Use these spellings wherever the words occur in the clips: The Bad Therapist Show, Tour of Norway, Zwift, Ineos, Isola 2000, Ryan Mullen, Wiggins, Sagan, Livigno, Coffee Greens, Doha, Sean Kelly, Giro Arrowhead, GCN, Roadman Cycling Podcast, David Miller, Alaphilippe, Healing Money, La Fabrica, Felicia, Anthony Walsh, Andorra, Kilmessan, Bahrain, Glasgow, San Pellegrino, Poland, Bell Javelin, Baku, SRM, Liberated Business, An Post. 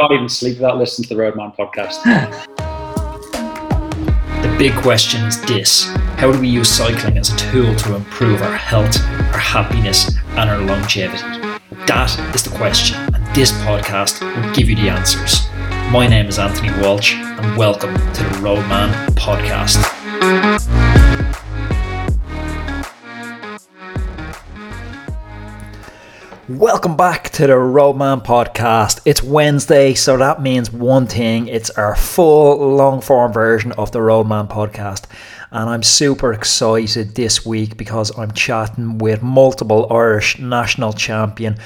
can't even sleep without listening to the Roadman podcast. The big question is this: how do we use cycling as a tool to improve our health, our happiness, and our longevity? That is the question, and this podcast will give you the answers. My name is Anthony Walsh, and welcome to the Roadman Podcast. Welcome back to the Roadman Podcast. It's Wednesday, so that means one thing. It's our full long-form version of the Roadman Podcast. And I'm super excited this week because I'm chatting with multiple Irish National Champion,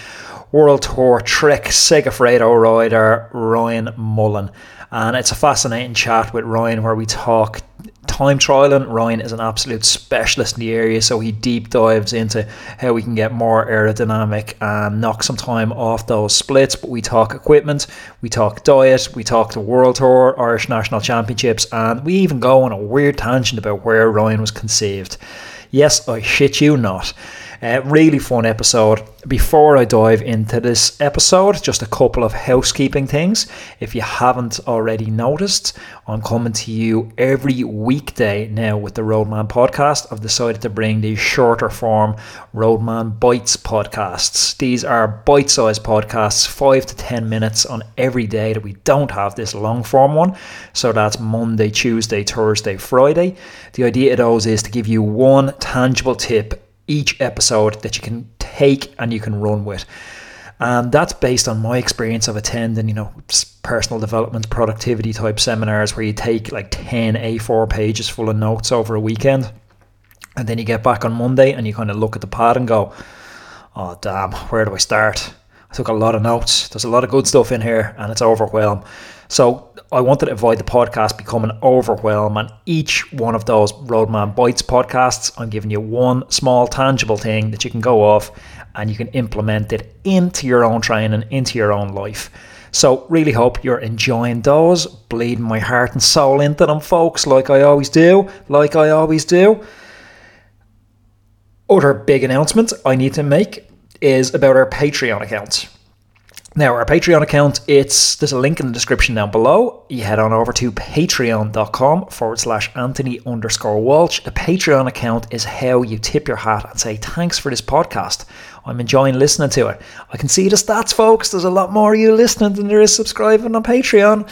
World Tour Trek Segafredo rider Ryan Mullen. And it's a fascinating chat with Ryan where we talk time trialing. Ryan is an absolute specialist in the area, so he deep dives into how we can get more aerodynamic and knock some time off those splits. But we talk equipment, we talk diet, we talk the World Tour, Irish National Championships, and we even go on a weird tangent about where Ryan was conceived. Yes, I shit you not. Really fun episode. Before I dive into this episode, just a couple of housekeeping things. If you haven't already noticed, I'm coming to you every weekday now with the Roadman Podcast. I've decided to bring these shorter form Roadman Bites podcasts. These are bite-sized podcasts, 5 to 10 minutes on every day that we don't have this long form one. So that's Monday, Tuesday, Thursday, Friday. The idea of those is to give you one tangible tip each episode that you can take and you can run with, and that's based on my experience of attending, you know, personal development, productivity type seminars where you take like 10 A4 pages full of notes over a weekend, and then you get back on Monday and you kind of look at the pad and go, oh damn, where do I start? I took a lot of notes, there's a lot of good stuff in here, and it's overwhelmed. So I wanted to avoid the podcast becoming overwhelmed, and each one of those Roadman Bites podcasts, I'm giving you one small tangible thing that you can go off and you can implement it into your own training, into your own life. So really hope you're enjoying those, bleeding my heart and soul into them, folks, like I always do. Other big announcement I need to make is about our Patreon account. Now, our Patreon account, there's a link in the description down below. You head on over to patreon.com/Anthony_Walsh. The Patreon account is how you tip your hat and say, thanks for this podcast. I'm enjoying listening to it. I can see the stats, folks. There's a lot more of you listening than there is subscribing on Patreon.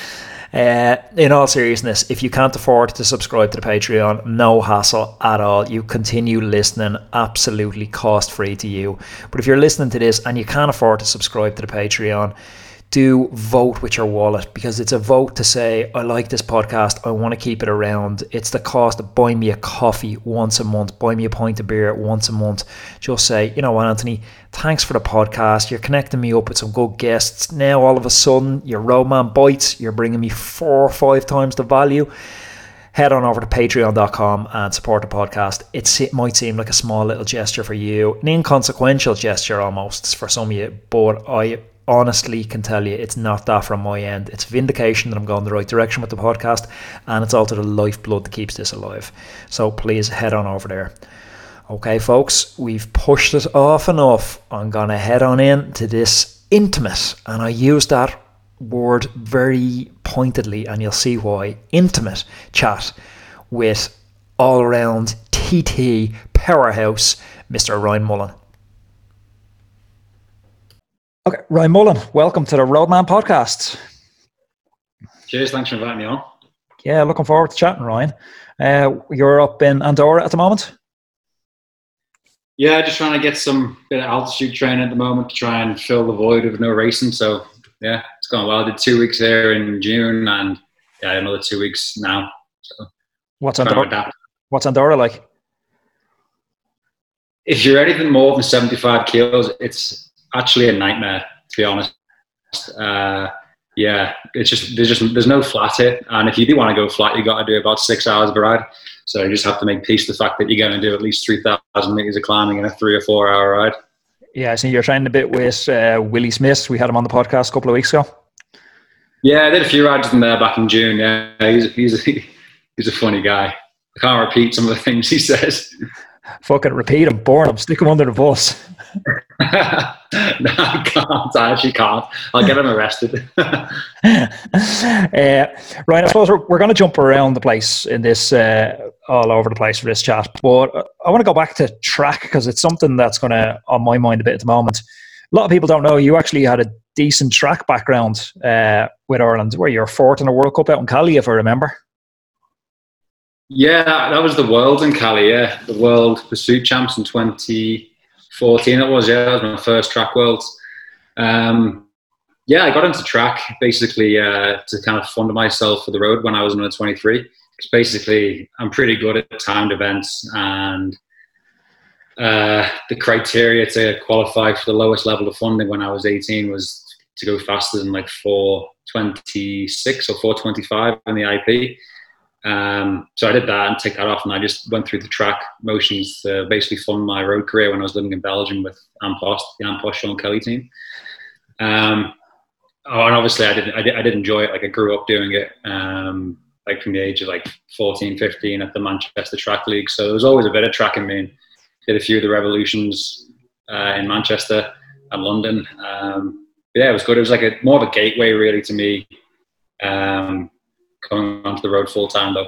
In all seriousness, if you can't afford to subscribe to the Patreon, no hassle at all. You continue listening, absolutely cost free to you. But if you're listening to this and you can't afford to subscribe to the Patreon, do vote with your wallet, because it's a vote to say, I like this podcast, I want to keep it around. It's the cost of buying me a coffee once a month, buy me a pint of beer once a month. Just say, you know what, Anthony, thanks for the podcast. You're connecting me up with some good guests. Now, all of a sudden, your Roadman Bites, you're bringing me 4 or 5 times the value. Head on over to patreon.com and support the podcast. It might seem like a small little gesture for you, an inconsequential gesture almost for some of you, but I honestly can tell you it's not that from my end. It's vindication that I'm going the right direction with the podcast, and it's also the lifeblood that keeps this alive. So please head on over there. Okay, folks, we've pushed it off enough. I'm gonna head on in to this intimate, and I use that word very pointedly, and you'll see why, intimate chat with all-around TT powerhouse Mr. Ryan Mullen. Okay, Ryan Mullen, welcome to the Roadman Podcast. Cheers, thanks for inviting me on. Yeah, looking forward to chatting, Ryan. You're up in Andorra at the moment? Yeah, just trying to get some bit of altitude training at the moment to try and fill the void with no racing. So, yeah, it's gone well. I did 2 weeks there in June, and yeah, another 2 weeks now. So, what's Andorra like? If you're anything more than 75 kilos, it's actually a nightmare, to be honest. Yeah, it's there's no flat here, and if you do want to go flat, you got to do about 6 hours of a ride. So you just have to make peace with the fact that you're going to do at least 3,000 meters of climbing in a 3 or 4 hour ride. Yeah, so you're training a bit with Willie Smith. We had him on the podcast a couple of weeks ago. Yeah, I did a few rides from there back in June. Yeah, he's a funny guy. I can't repeat some of the things he says. Fucking repeat him, burn him, stick him under the bus. No, I can't. I actually can't. I'll get him arrested. Ryan, I suppose we're going to jump around the place in this, all over the place for this chat. But I want to go back to track because it's something that's going to on my mind a bit at the moment. A lot of people don't know you actually had a decent track background with Ireland, where you're fourth in a World Cup out in Cali, if I remember. Yeah, that was the World in Cali. Yeah, the World Pursuit Champs in 2014. It was, yeah, that was my first track Worlds. Yeah, I got into track basically to kind of fund myself for the road when I was under 23. Because basically, I'm pretty good at timed events and the criteria to qualify for the lowest level of funding when I was 18 was to go faster than like 4:26 or 4:25 in the IP. So I did that and ticked that off, and I just went through the track motions to basically fund my road career when I was living in Belgium with An Post, the An Post Sean Kelly team. And obviously I did enjoy it. Like I grew up doing it, like from the age of like 14, 15 at the Manchester Track League. So there was always a bit of track in me. And did a few of the revolutions in Manchester and London. Yeah, it was good. It was like a more of a gateway really to me. Going onto the road full time though.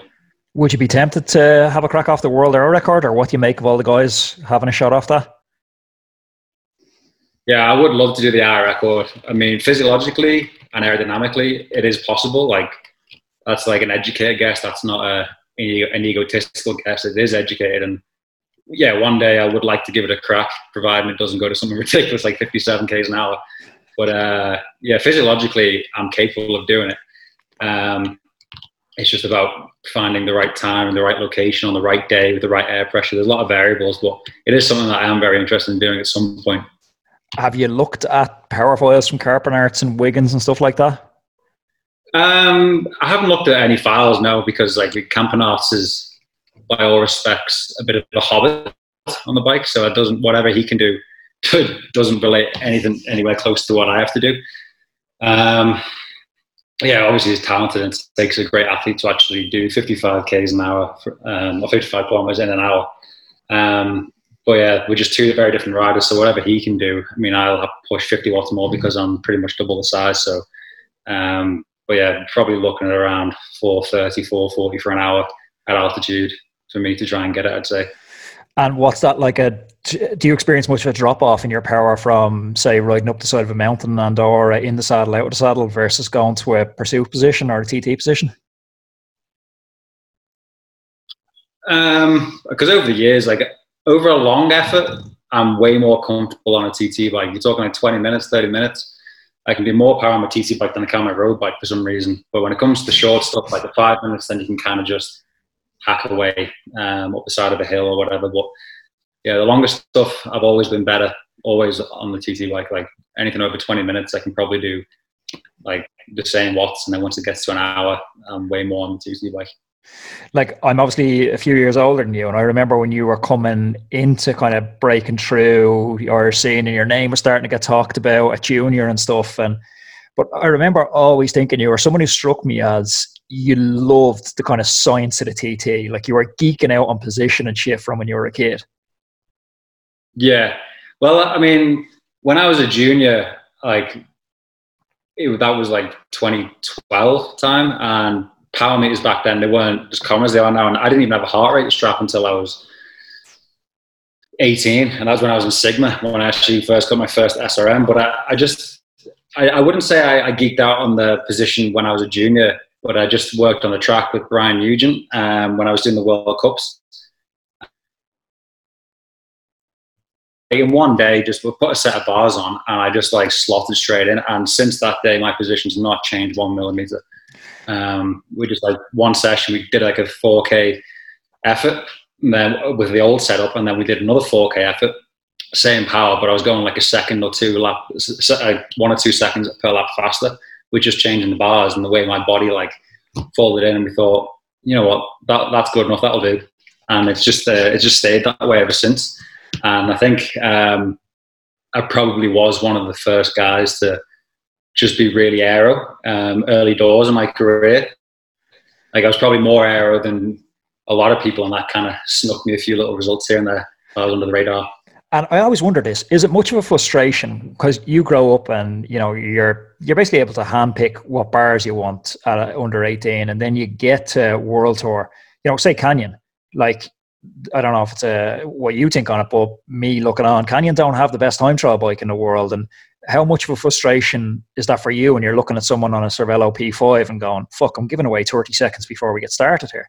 Would you be tempted to have a crack off the world air record, or what do you make of all the guys having a shot off that? Yeah, I would love to do the air record. I mean, physiologically and aerodynamically, it is possible. Like that's like an educated guess. That's not an egotistical guess. It is educated, and yeah, one day I would like to give it a crack, providing it doesn't go to something ridiculous like 57 k's an hour. But yeah, physiologically, I'm capable of doing it. It's just about finding the right time and the right location on the right day with the right air pressure. There's a lot of variables, but it is something that I am very interested in doing at some point. Have you looked at powerfoils from Carpenarts and Wiggins and stuff like that? I haven't looked at any files, no, because like Campenarts is, by all respects, a bit of a hobbit on the bike. So it doesn't, whatever he can do doesn't relate anything anywhere close to what I have to do. Yeah, obviously he's talented and it takes a great athlete to actually do 55 k's an hour or 55 kilometers in an hour. But yeah, we're just two very different riders, so whatever he can do, I mean, I'll have to push 50 watts more because I'm pretty much double the size. So, but yeah, probably looking at around 4:30, 4:40 for an hour at altitude for me to try and get it, I'd say. And what's that like? Do you experience much of a drop-off in your power from, say, riding up the side of a mountain and or in the saddle, out of the saddle versus going to a pursuit position or a TT position? Because over the years, like over a long effort, I'm way more comfortable on a TT bike. You're talking like 20 minutes, 30 minutes. I can do more power on my TT bike than I can on my road bike for some reason. But when it comes to short stuff, like the 5 minutes, then you can kind of just hack away up the side of a hill or whatever. But yeah, the longest stuff I've always been better, always on the TT bike. Like anything over 20 minutes, I can probably do like the same watts. And then once it gets to an hour, I'm way more on the TT bike. Like I'm obviously a few years older than you, and I remember when you were coming into kind of breaking through your scene and your name was starting to get talked about at junior and stuff. But I remember always thinking you were someone who struck me as you loved the kind of science of the TT. Like you were geeking out on position and shit from when you were a kid. Yeah. Well, I mean, when I was a junior, like that was like 2012 time, and power meters back then, they weren't as common as they are now. And I didn't even have a heart rate strap until I was 18. And that's when I was in Sigma, when I actually first got my first SRM. But I wouldn't say I geeked out on the position when I was a junior, but I just worked on the track with Brian Nugent when I was doing the World Cups. In one day, just we'll put a set of bars on, and I just like slotted straight in. And since that day, my position's not changed 1 millimeter. We just like one session, we did like a 4K effort, and then with the old setup, and then we did another 4K effort, same power, but I was going like a second or two lap, 1 or 2 seconds per lap faster. We're just changing the bars and the way my body like folded in, and we thought, you know what, that's good enough, that'll do. And it's just stayed that way ever since. And I think I probably was one of the first guys to just be really aero early doors in my career. Like I was probably more aero than a lot of people, and that kind of snuck me a few little results here and there. I was under the radar. And I always wonder this, is it much of a frustration because you grow up and, you know, you're basically able to handpick what bars you want at under 18, and then you get to World Tour, you know, say Canyon, like, I don't know if it's what you think on it, but me looking on, Canyon don't have the best time trial bike in the world. And how much of a frustration is that for you when you're looking at someone on a Cervelo P5 and going, fuck, I'm giving away 30 seconds before we get started here?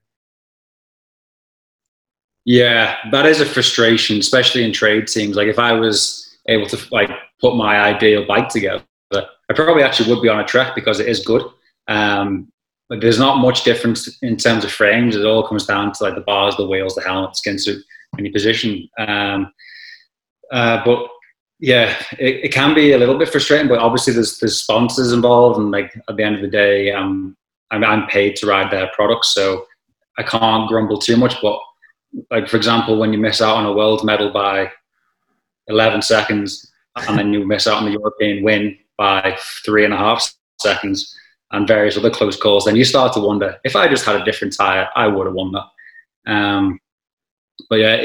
Yeah, that is a frustration, especially in trade teams. Like, if I was able to like put my ideal bike together, I probably actually would be on a track because it is good. But there's not much difference in terms of frames. It all comes down to like the bars, the wheels, the helmet, the skin suit, and your position. But yeah, it can be a little bit frustrating. But obviously, there's sponsors involved, and like at the end of the day, I'm paid to ride their products, so I can't grumble too much. But like, for example, when you miss out on a world medal by 11 seconds, and then you miss out on the European win by 3.5 seconds, and various other close calls, then you start to wonder, if I just had a different tyre, I would have won that. But yeah,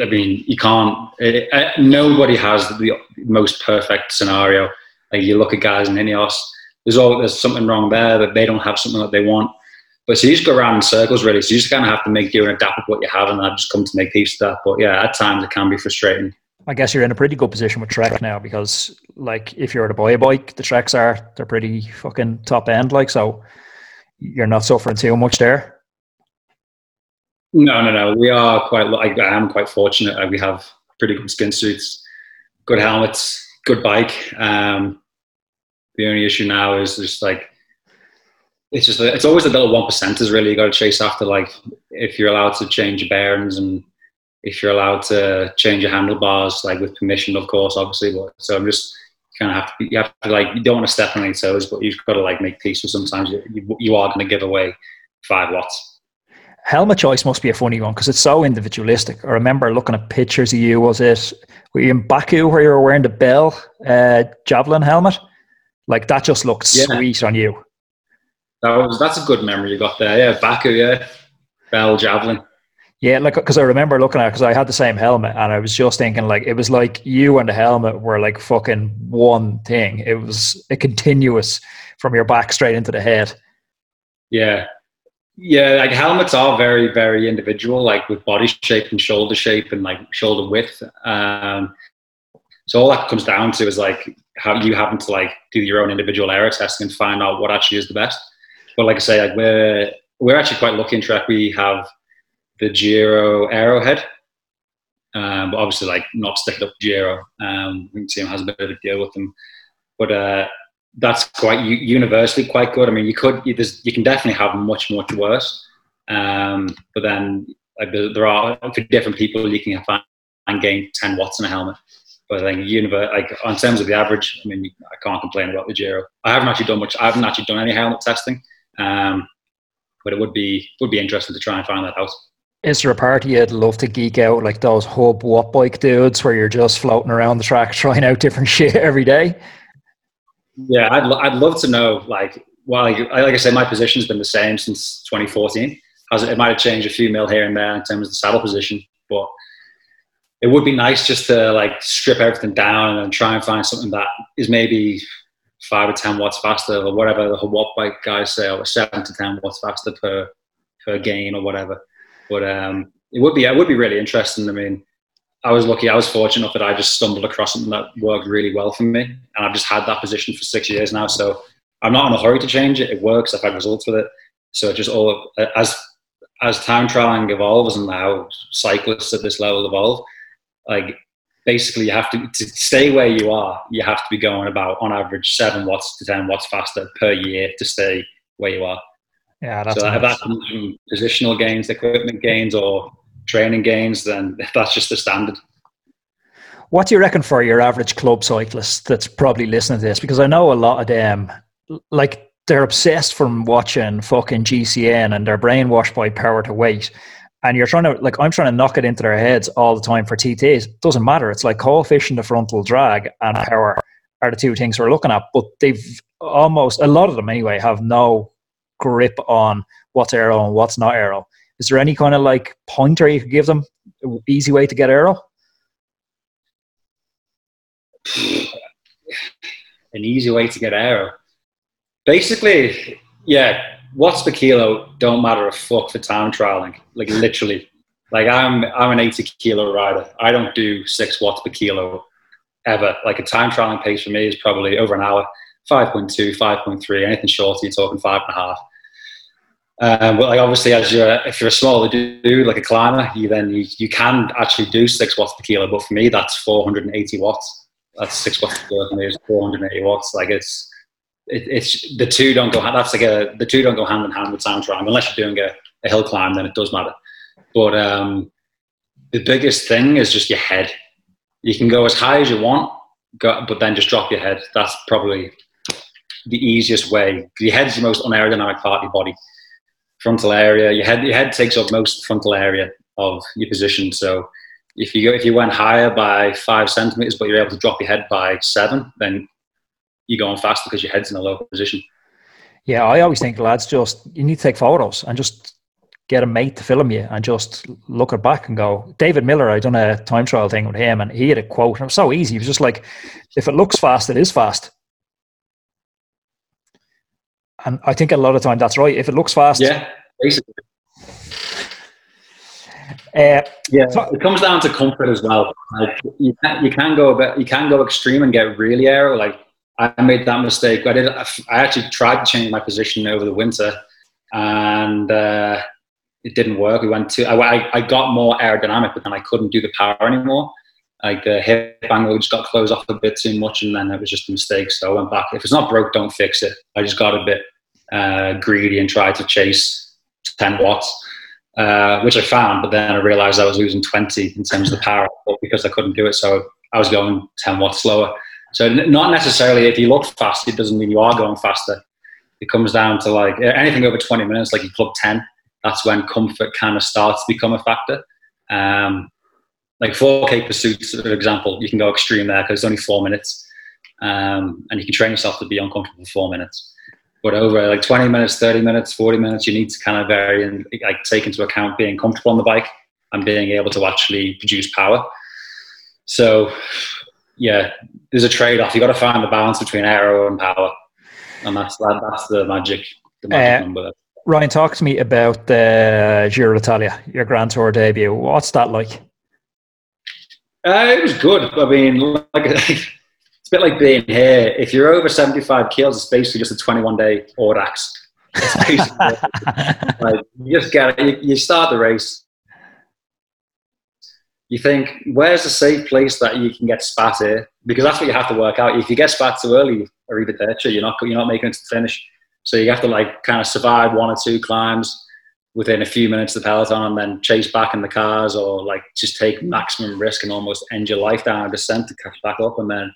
I mean, you can't, nobody has the most perfect scenario. Like, you look at guys in Ineos, there's something wrong there, that they don't have something that they want. But so you just go around in circles, really. So you just kind of have to make do and adapt with what you have, and I've just come to make peace with that. But yeah, at times it can be frustrating. I guess you're in a pretty good position with Trek now, because like, if you're to buy a bike, the Treks they're pretty fucking top end, like, so you're not suffering too much there. No. We are quite, I am quite fortunate. We have pretty good skin suits, good helmets, good bike. The only issue now is just like, it's always the little 1%ers really you got to chase after. Like, if you're allowed to change your bearings and if you're allowed to change your handlebars, like with permission, of course, obviously. But so I'm just kind of you don't want to step on any toes, but you've got to like make peace with sometimes you are going to give away 5 watts. Helmet choice must be a funny one because it's so individualistic. I remember looking at pictures of you. Were you in Baku where you were wearing the Bell javelin helmet? Like, that just looked sweet on you. That's a good memory you got there. Yeah, Baku, yeah. Bell javelin. Yeah, like, because I remember looking at it, because I had the same helmet, and I was just thinking, like, it was like you and the helmet were like fucking one thing. It was a continuous from your back straight into the head. Yeah, like, helmets are very, very individual, like with body shape and like shoulder width. So all that comes down to is like how you happen to like do your own individual error testing and find out what actually is the best. But like I say, like we're actually quite lucky in track. We have the Giro Arrowhead, but obviously like not stick up Giro. The team has a bit of a deal with them, but that's quite universally quite good. I mean, you can definitely have much worse, but then like, there are, for different people you can gain 10 watts in a helmet. But I think in terms of the average, I mean, I can't complain about the Giro. I haven't actually done any helmet testing, but it would be interesting to try and find that out. Is there a party you'd love to geek out, like those hub watt bike dudes where you're just floating around the track trying out different shit every day? Yeah, I'd love to know, like, while like I say, my position's been the same since 2014. It might have changed a few mil here and there in terms of the saddle position, but it would be nice just to like strip everything down and try and find something that is maybe 5 or 10 watts faster, or whatever the watt bike guys say, or 7 to 10 watts faster per gain or whatever. But it would be really interesting. I mean, I was fortunate enough that I just stumbled across something that worked really well for me. And I've just had that position for 6 years now. So I'm not in a hurry to change it. It works. I've had results with it. So just as time trialing evolves and how cyclists at this level evolve, like basically you have to stay where you are, you have to be going about on average 7 watts to 10 watts faster per year to stay where you are. Yeah, that's positional gains, equipment gains, or training gains, then that's just the standard. What do you reckon for your average club cyclist that's probably listening to this? Because I know a lot of them, like, they're obsessed from watching fucking GCN and they're brainwashed by power to weight. And you're trying to, like, I'm trying to knock it into their heads all the time for TTs. It doesn't matter. It's like coefficient of frontal drag and power are the two things we're looking at. But they've almost, a lot of them anyway, have no grip on what's aero and what's not aero. Is there any kind of like pointer you could give them, easy way to get aero? an easy way to get aero. Basically, yeah, watts per kilo don't matter a fuck for time trialing. Like, literally. Like, I'm an 80 kilo rider. I don't do 6 watts per kilo ever. Like, a time trialing pace for me is probably over an hour, 5.2, 5.3, anything shorter, you're talking 5.5. But like obviously, if you're a smaller dude, like a climber, you can actually do 6 watts per kilo. But for me, that's 480 watts. That's 6 watts per kilo for me is 480 watts. Like it's the two don't go. That's like the two don't go hand in hand with time trial. Unless you're doing a hill climb, then it does matter. But the biggest thing is just your head. You can go as high as you want, but then just drop your head. That's probably the easiest way. Your head's the most unaerodynamic part of your body. Frontal area, your head takes up most frontal area of your position. So if you went higher by 5 centimeters, but you're able to drop your head by 7, then you're going faster because your head's in a lower position. Yeah, I always think lads, you need to take photos and just get a mate to film you and just look her back and go. David Miller, I done a time trial thing with him, and he had a quote, and it was so easy. He was just like, "If it looks fast, it is fast." And I think a lot of time that's right. If it looks fast, yeah, basically. It comes down to comfort as well. Like you can go extreme and get really aero. Like I made that mistake. I actually tried to change my position over the winter, and it didn't work. I got more aerodynamic, but then I couldn't do the power anymore. Like the hip angle just got closed off a bit too much, and then it was just a mistake. So I went back. If it's not broke, don't fix it. I just got a bit greedy and tried to chase 10 watts, which I found, but then I realized I was losing 20 in terms of the power because I couldn't do it. So I was going 10 watts slower. So not necessarily if you look fast, it doesn't mean you are going faster. It comes down to like anything over 20 minutes, like you club 10, that's when comfort kind of starts to become a factor. Like 4K pursuits, for example, you can go extreme there because it's only 4 minutes, and you can train yourself to be uncomfortable for 4 minutes. But over like 20 minutes, 30 minutes, 40 minutes, you need to kind of vary and like take into account being comfortable on the bike and being able to actually produce power. So, yeah, there's a trade-off. You got to find the balance between aero and power, and that's the magic number. Ryan, talk to me about the Giro d'Italia, your Grand Tour debut. What's that like? It was good. I mean, it's a bit like being here. If you're over 75 kilos, it's basically just a 21-day Audax. It's basically like, you just get it. You start the race. You think, where's the safe place that you can get spat here? Because that's what you have to work out. If you get spat too early, you're not making it to the finish. So you have to like kind of survive 1 or 2 climbs within a few minutes of the peloton, and then chase back in the cars, or like just take maximum risk and almost end your life down a descent to catch back up. And then,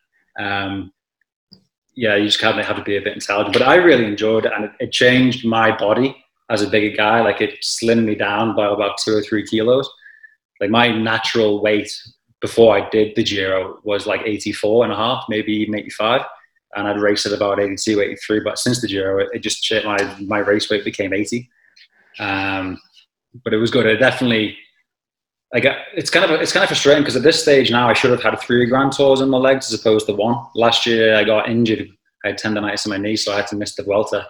you just kind of have to be a bit intelligent. But I really enjoyed it, and it changed my body as a bigger guy. Like it slimmed me down by about 2 or 3 kilos. Like my natural weight before I did the Giro was like 84 and a half, maybe even 85. And I'd race at about 82, 83. But since the Giro, it just changed. My race weight became 80. But it was good. It's kind of frustrating because at this stage now I should have had 3 Grand Tours in my legs as opposed to 1. Last year I got injured. I had tendonitis in my knee, so I had to miss the Vuelta.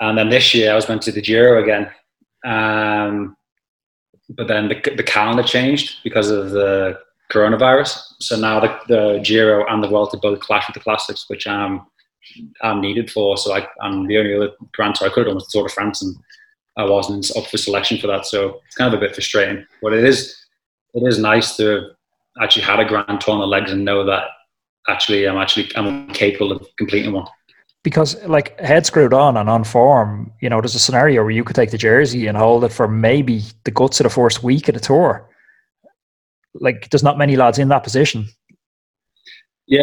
And then this year I was meant to do the Giro again. But then the calendar changed because of the coronavirus. So now the Giro and the Vuelta both clash with the classics, which I'm needed for. So I'm the only other Grand Tour I could have done was the Tour de France, and I wasn't up for selection for that, so it's kind of a bit frustrating. But it is nice to have actually had a Grand Tour on the legs and know that I'm capable of completing one. Because like head screwed on and on form, you know, there's a scenario where you could take the jersey and hold it for maybe the guts of the first week of the tour. Like there's not many lads in that position. Yeah,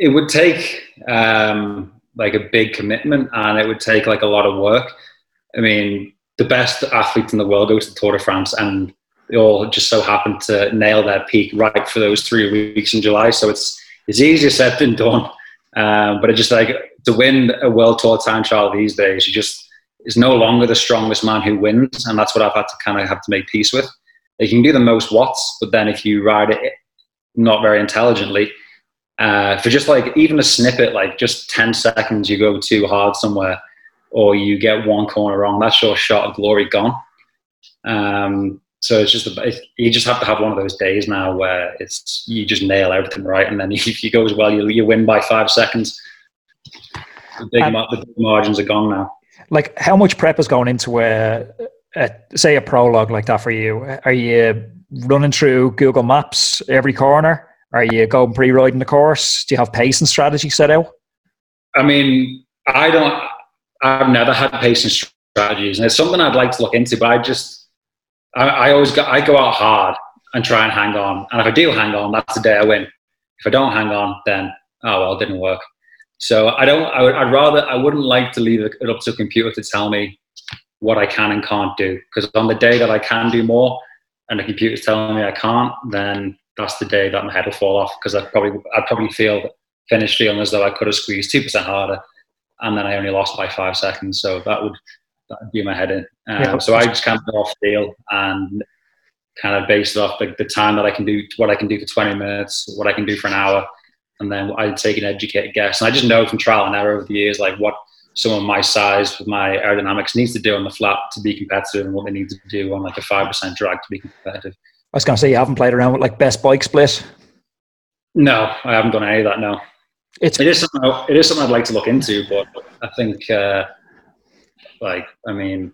it would take like a big commitment, and it would take like a lot of work. I mean, the best athletes in the world go to the Tour de France, and they all just so happen to nail their peak right for those 3 weeks in July. So it's easier said than done. But it's just like to win a World Tour time trial these days, it's no longer the strongest man who wins, and that's what I've had to kind of have to make peace with. You can do the most watts, but then if you ride it not very intelligently. For just like even a snippet, like just 10 seconds, you go too hard somewhere or you get one corner wrong, that's your shot of glory gone. So it's just, you just have to have one of those days now where it's, you just nail everything right. And then if you go as well, you win by 5 seconds. The big margins are gone now. Like how much prep is going into say a prologue like that for you? Are you running through Google Maps every corner? Are you going pre-riding the course? Do you have pacing strategy set out? I mean, I've never had pacing strategies, and it's something I'd like to look into, but I go out hard and try and hang on. And if I do hang on, that's the day I win. If I don't hang on, then, oh, well, it didn't work. So I wouldn't like to leave it up to a computer to tell me what I can and can't do. Because on the day that I can do more and the computer's telling me I can't, then that's the day that my head will fall off, because I'd probably finish feeling as though I could have squeezed 2% harder and then I only lost by 5 seconds. So that would be my head in. So I just kind of go off field and kind of base it off the time that I can do, what I can do for 20 minutes, what I can do for an hour. And then I take an educated guess. And I just know from trial and error over the years, like what someone my size with my aerodynamics needs to do on the flat to be competitive and what they need to do on like a 5% drag to be competitive. I was going to say, you haven't played around with like best bike split? No, I haven't done any of that, no. It is something I'd like to look into, but I think, maybe one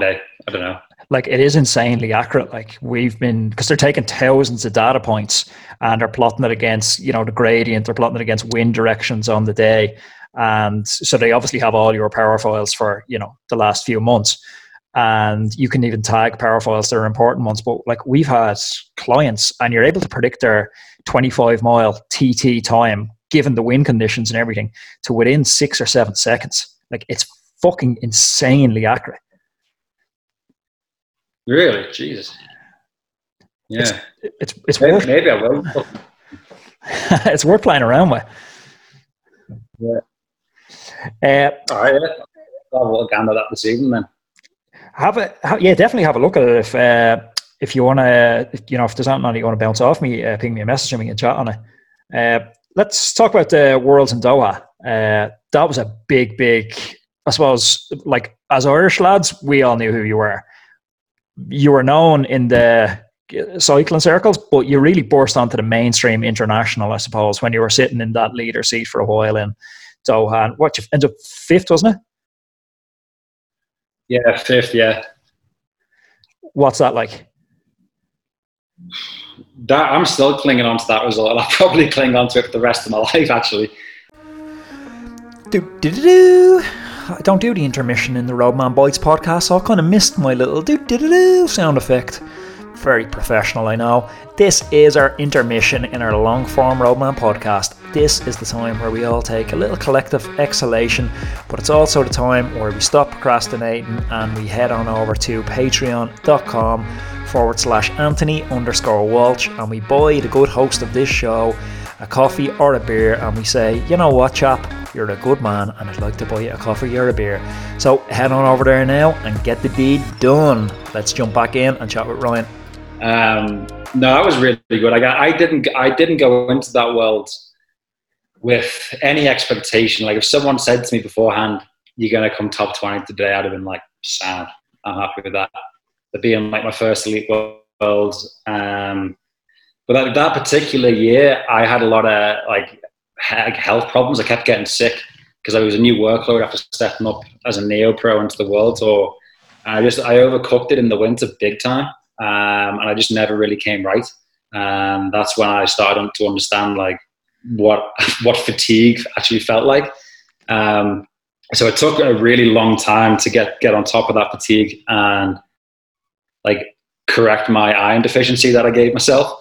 day. I don't know. Like, it is insanely accurate. Like, because they're taking thousands of data points and they're plotting it against, you know, the gradient, they're plotting it against wind directions on the day. And so they obviously have all your power files for, you know, the last few months. And you can even tag power files that are important ones. But like we've had clients and you're able to predict their 25 mile TT time, given the wind conditions and everything, to within 6 or 7 seconds. Like it's fucking insanely accurate. Really? Jesus. Yeah. It's maybe, worth... Maybe I will. It's worth playing around with. Yeah. All right. Yeah. I'll look at that this evening then. Definitely have a look at it. If you want to, you know, if there's something you want to bounce off me, ping me a message and we can chat on it. Let's talk about the Worlds in Doha. That was a big, I suppose, like as Irish lads, we all knew who you were. You were known in the cycling circles, but you really burst onto the mainstream international, I suppose, when you were sitting in that leader seat for a while in Doha. What, you ended up fifth, wasn't it? Yeah, fifth, yeah. What's that like? I'm still clinging on to that result. I'll probably cling on to it for the rest of my life, actually. I don't do the intermission in the Roadman Bites podcast, so I kind of missed my little do-do-do sound effect. Very professional, I know. This is our intermission in our long-form Roadman podcast. This is the time where we all take a little collective exhalation, but it's also the time where we stop procrastinating and we head on over to patreon.com/Anthony_Walsh and we buy the good host of this show a coffee or a beer and we say, you know what, chap, you're a good man and I'd like to buy you a coffee or a beer. So head on over there now and get the deed done. Let's jump back in and chat with Ryan. No, that was really good. I didn't go into that world with any expectation. Like if someone said to me beforehand, "You're gonna come top 20 today," I'd have been like, "Sound, I'm happy with that." But being like my first elite world, but like that particular year, I had a lot of like health problems. I kept getting sick because I was a new workload after stepping up as a neo pro into the world tour. I overcooked it in the winter big time. And I just never really came right. That's when I started to understand like what fatigue actually felt like. So it took a really long time to get on top of that fatigue and like correct my iron deficiency that I gave myself.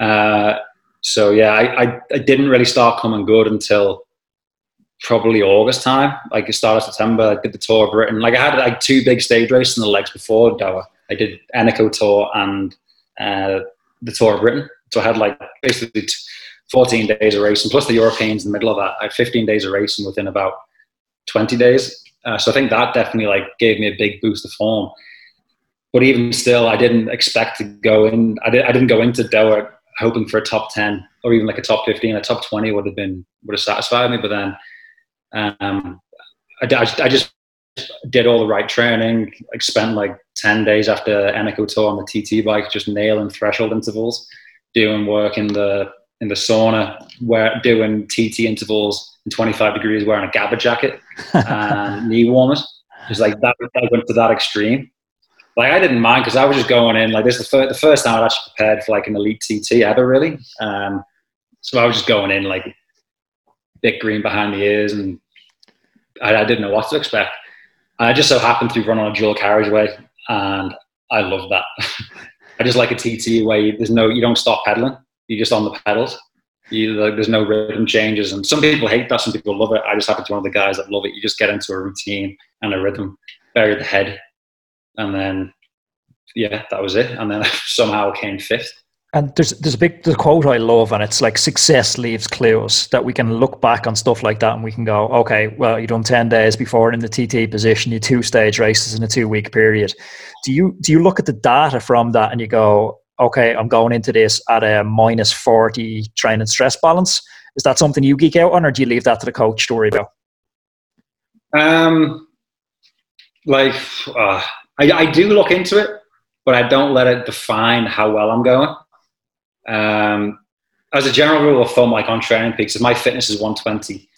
I didn't really start coming good until probably August time. Like the start of September, I did the Tour of Britain. Like I had like 2 big stage races in the legs before Doha. I did Eneco Tour and the Tour of Britain. So I had like basically 14 days of racing, plus the Europeans in the middle of that. I had 15 days of racing within about 20 days. So I think that definitely like gave me a big boost of form. But even still, I didn't expect to go in. I didn't go into Doha hoping for a top 10 or even like a top 15, a top 20 would have satisfied me. But then I just did all the right training. I spent like 10 days after Eneco Tour on the TT bike, just nailing threshold intervals, doing work in the sauna, doing TT intervals in 25 degrees, wearing a Gabba jacket and knee warmers. Just like that, I went to that extreme. Like I didn't mind because I was just going in. Like this is the first time I'd actually prepared for like an elite TT ever, really. So I was just going in like bit green behind the ears, and I didn't know what to expect. I just so happened to run on a dual carriageway, and I love that. I just like a TT where you don't stop pedaling. You're just on the pedals. There's no rhythm changes, and some people hate that, some people love it. I just happen to be one of the guys that love it. You just get into a routine and a rhythm, bury the head, and then that was it. And then I somehow came fifth. And there's a quote I love, and it's like, success leaves clues that we can look back on stuff like that, and we can go, okay, well, you done 10 days before in the TT position, you 2-stage races in a 2-week period. Do you look at the data from that and you go, okay, I'm going into this at a -40 train and stress balance? Is that something you geek out on, or do you leave that to the coach to worry about? I do look into it, but I don't let it define how well I'm going. As a general rule of thumb, like on training peaks, if my fitness is 120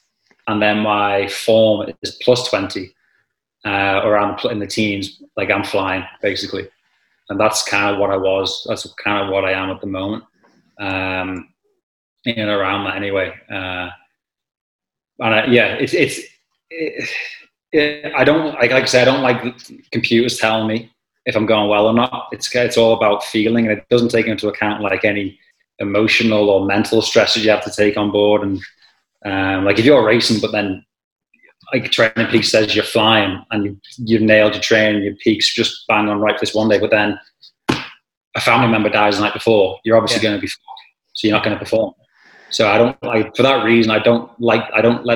and then my form is +20 or I'm in the teens, like I'm flying basically. And that's kind of what I was. That's kind of what I am at the moment. In and around that anyway. I don't, like I say, I don't like computers telling me if I'm going well or not. It's all about feeling, and it doesn't take into account like any emotional or mental stresses you have to take on board. And like if you're racing, but then like training peak says you're flying and you've nailed your training, your peaks just bang on right for this one day, but then a family member dies the night before, you're obviously going to be fucked, so you're not going to perform. So I don't like, for that reason, I don't let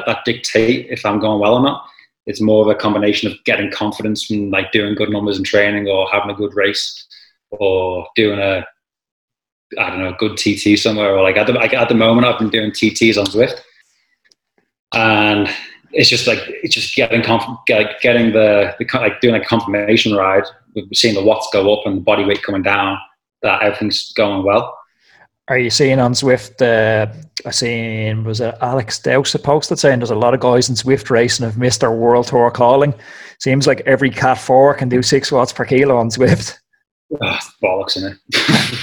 that dictate if I'm going well or not. It's more of a combination of getting confidence from like doing good numbers in training, or having a good race, or doing a good TT somewhere. Or like at the moment, I've been doing TTs on Zwift, and it's just getting the doing a confirmation ride, seeing the watts go up and the body weight coming down, that everything's going well. Are you seeing on Zwift, I seen, was it Alex Douse supposed to say, and there's a lot of guys in Zwift racing have missed their World Tour calling. Seems like every Cat 4 can do 6 watts per kilo on Zwift. Oh, bollocks, isn't it?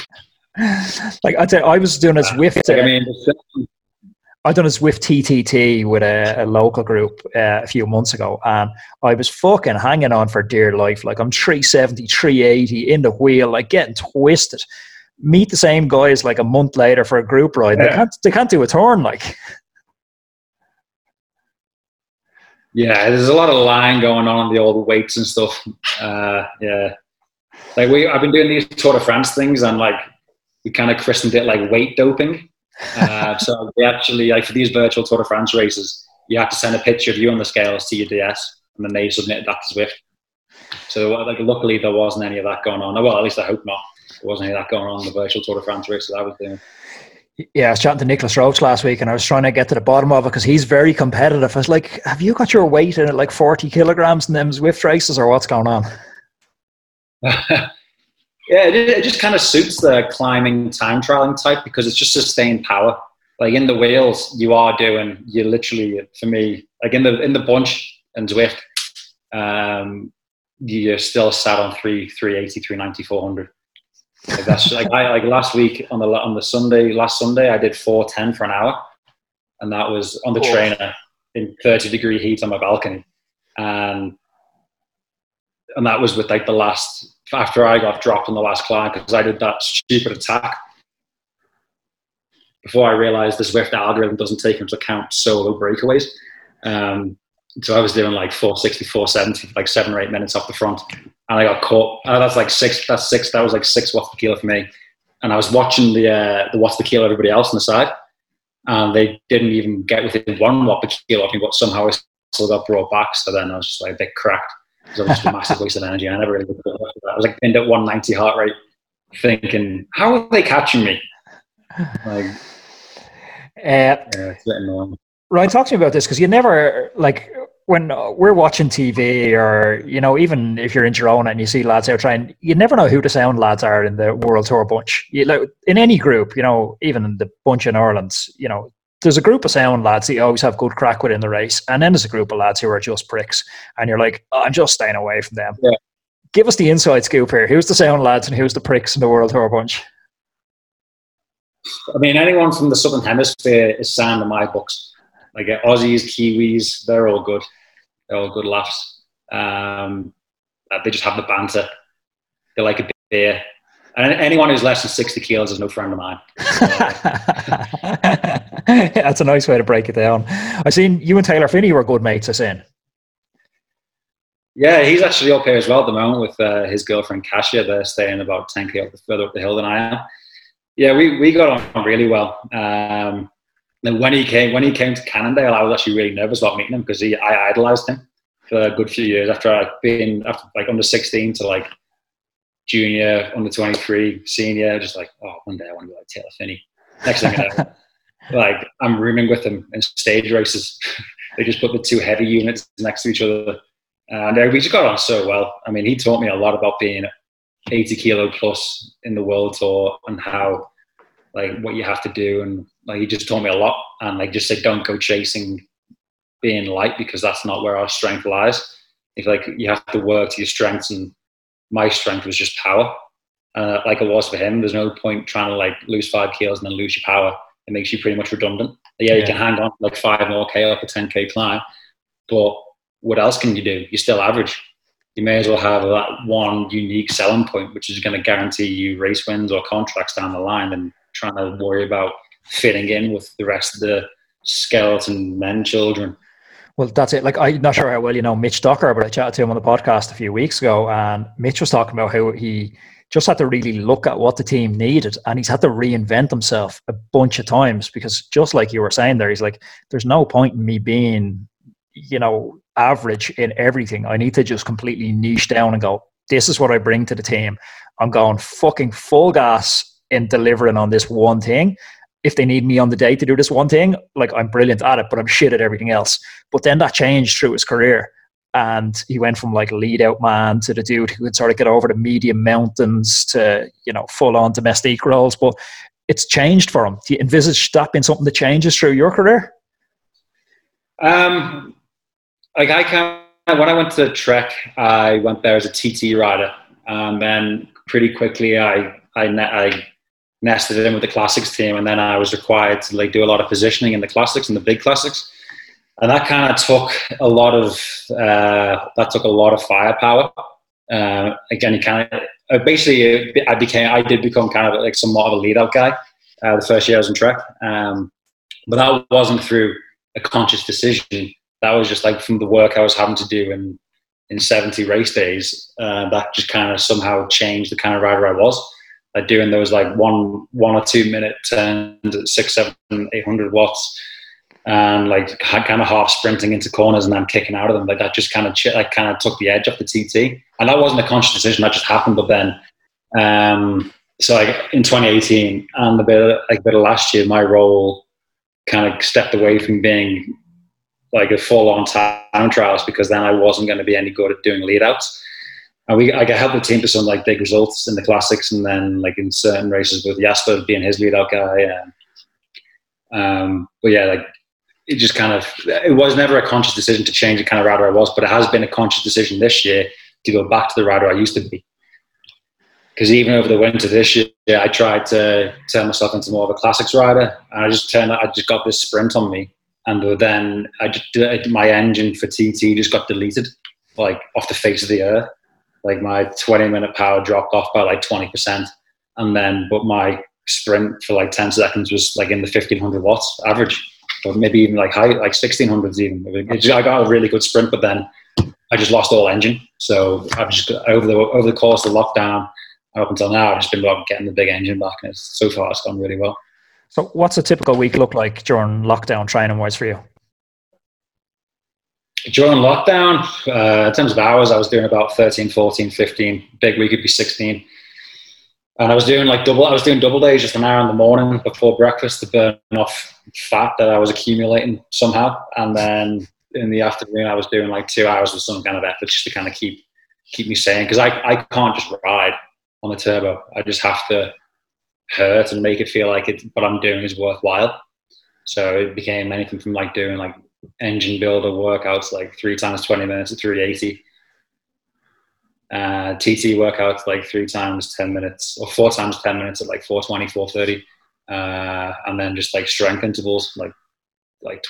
Like I'd say I was doing a Zwift. I done a Zwift TTT with a local group a few months ago, and I was fucking hanging on for dear life. Like I'm 370, 380 in the wheel, like getting twisted. Meet the same guys like a month later for a group ride. Yeah. They can't do a turn, like. Yeah, there's a lot of lying going on the old weights and stuff. Like I've been doing these Tour de France things, and like we kind of christened it like weight doping. So we actually, like for these virtual Tour de France races, you have to send a picture of you on the scales to your DS, and then they submitted that to Zwift. So like, luckily there wasn't any of that going on. Well, at least I hope not. There wasn't any of that going on in the virtual Tour de France race that I was doing. Yeah, I was chatting to Nicholas Roach last week, and I was trying to get to the bottom of it because he's very competitive. I was like, have you got your weight in at like 40 kilograms in them Zwift races, or what's going on? Yeah, it just kind of suits the climbing time trialing type, because it's just sustained power. Like in the wheels, you're literally, for me, like in the bunch and Zwift, you're still sat on 380, 390, 400. Like that's like last week on the Sunday, last Sunday, I did 410 for an hour, and that was on the trainer in 30-degree heat on my balcony, and that was with like the last. After I got dropped on the last climb, because I did that stupid attack before I realized the Zwift algorithm doesn't take into account solo breakaways. So I was doing like 460, 470, like 7 or 8 minutes off the front, and I got caught. That was like 6 watts per kilo for me. And I was watching the watts per kilo everybody else on the side, and they didn't even get within 1 watt per kilo of me, but somehow I still got brought back. So then I was just like a bit cracked. It was just a massive waste of energy. I never really looked at that. I was like pinned at 190 heart rate, thinking, how are they catching me? It's a bit annoying. Ryan, talk to me about this, because you never, like, when we're watching TV or, you know, even if you're in Girona and you see lads out trying, you never know who the sound lads are in the World Tour bunch. You, like, in any group, you know, even in the bunch in Ireland, you know, there's a group of sound lads that you always have good crack with in the race. And then there's a group of lads who are just pricks. And you're like, oh, I'm just staying away from them. Yeah. Give us the inside scoop here. Who's the sound lads and who's the pricks in the World Tour bunch? I mean, anyone from the Southern Hemisphere is sound in my books. Like Aussies, Kiwis, they're all good. They're all good laughs. They just have the banter. They like a beer. And anyone who's less than 60 kilos is no friend of mine. Yeah, that's a nice way to break it down. I seen you and Taylor Finney were good mates, I seen. Yeah, he's actually up here as well at the moment with his girlfriend, Kasia. They're staying about 10 kilos further up the hill than I am. Yeah, we got on really well. And when he came to Cannondale, I was actually really nervous about meeting him because I idolized him for a good few years after I'd been like under 16 to like junior, under 23, senior. Just like, oh, one day I want to be like Taylor Finney. Next thing I know, like I'm rooming with him in stage races. They just put the two heavy units next to each other, and we just got on so well. I mean, he taught me a lot about being 80 kilo plus in the World Tour and how, like, what you have to do, and like he just taught me a lot, and like just said, don't go chasing being light because that's not where our strength lies. If like you have to work to your strengths, and my strength was just power, like it was for him. There's no point trying to like lose 5 kilos and then lose your power. It makes you pretty much redundant. Yeah, you can hang on like 5 more K up a 10K climb, but what else can you do? You're still average. You may as well have that one unique selling point, which is going to guarantee you race wins or contracts down the line, and trying to worry about fitting in with the rest of the skeleton men children. Well, that's it. Like, I'm not sure how well you know Mitch Docker, but I chatted to him on the podcast a few weeks ago, and Mitch was talking about how he just had to really look at what the team needed, and he's had to reinvent himself a bunch of times because just like you were saying there, he's like, there's no point in me being, you know, average in everything. I need to just completely niche down and go, this is what I bring to the team. I'm going fucking full gas in delivering on this one thing. If they need me on the day to do this one thing, like I'm brilliant at it, but I'm shit at everything else. But then that changed through his career, and he went from like lead out man to the dude who could sort of get over the medium mountains to, you know, full on domestique roles. But it's changed for him. Do you envisage that being something that changes through your career? Like I can, when I went to Trek, I went there as a TT rider, and then pretty quickly I nested it in with the classics team, and then I was required to like do a lot of positioning in the classics and the big classics, and that kind of took a lot of firepower. Again, you kind of basically I did become kind of like somewhat of a lead out guy the first year I was in Trek, but that wasn't through a conscious decision. That was just like from the work I was having to do in 70 race days. That just kind of somehow changed the kind of rider I was. Like doing those like one or 2 minute turns at 600, 700, 800 watts, and like kind of half sprinting into corners and then kicking out of them. Like that just kind of took the edge off the TT, and that wasn't a conscious decision. That just happened. But then, so like in 2018 and a bit of last year, my role kind of stepped away from being like a full on time trials, because then I wasn't going to be any good at doing lead outs. And I helped the team to some like big results in the classics, and then like in certain races with Jasper being his lead-out guy. And, but yeah, like it just kind of, it was never a conscious decision to change the kind of rider I was, but it has been a conscious decision this year to go back to the rider I used to be. Because even over the winter this year, I tried to turn myself into more of a classics rider, and I just got this sprint on me, and then my engine for TT just got deleted, like off the face of the earth. Like my 20-minute power dropped off by like 20%, and then but my sprint for like 10 seconds was like in the 1500 watts average, or maybe even like high, like 1600s even. I got a really good sprint, but then I just lost all engine. So I've just over the course of lockdown up until now, I've just been about getting the big engine back, and so far it's gone really well. So what's a typical week look like during lockdown training wise for you? During lockdown, in terms of hours, I was doing about 13, 14, 15. Big week would be 16. And I was doing double days, just an hour in the morning before breakfast to burn off fat that I was accumulating somehow. And then in the afternoon, I was doing 2 hours with some kind of effort just to kind of keep me sane, because I can't just ride on the turbo. I just have to hurt and make it feel like what I'm doing is worthwhile. So it became anything from doing engine builder workouts, 3 times 20 minutes at 380. TT workouts 3 times 10 minutes or 4 times 10 minutes at 420, 430, and then just strength intervals,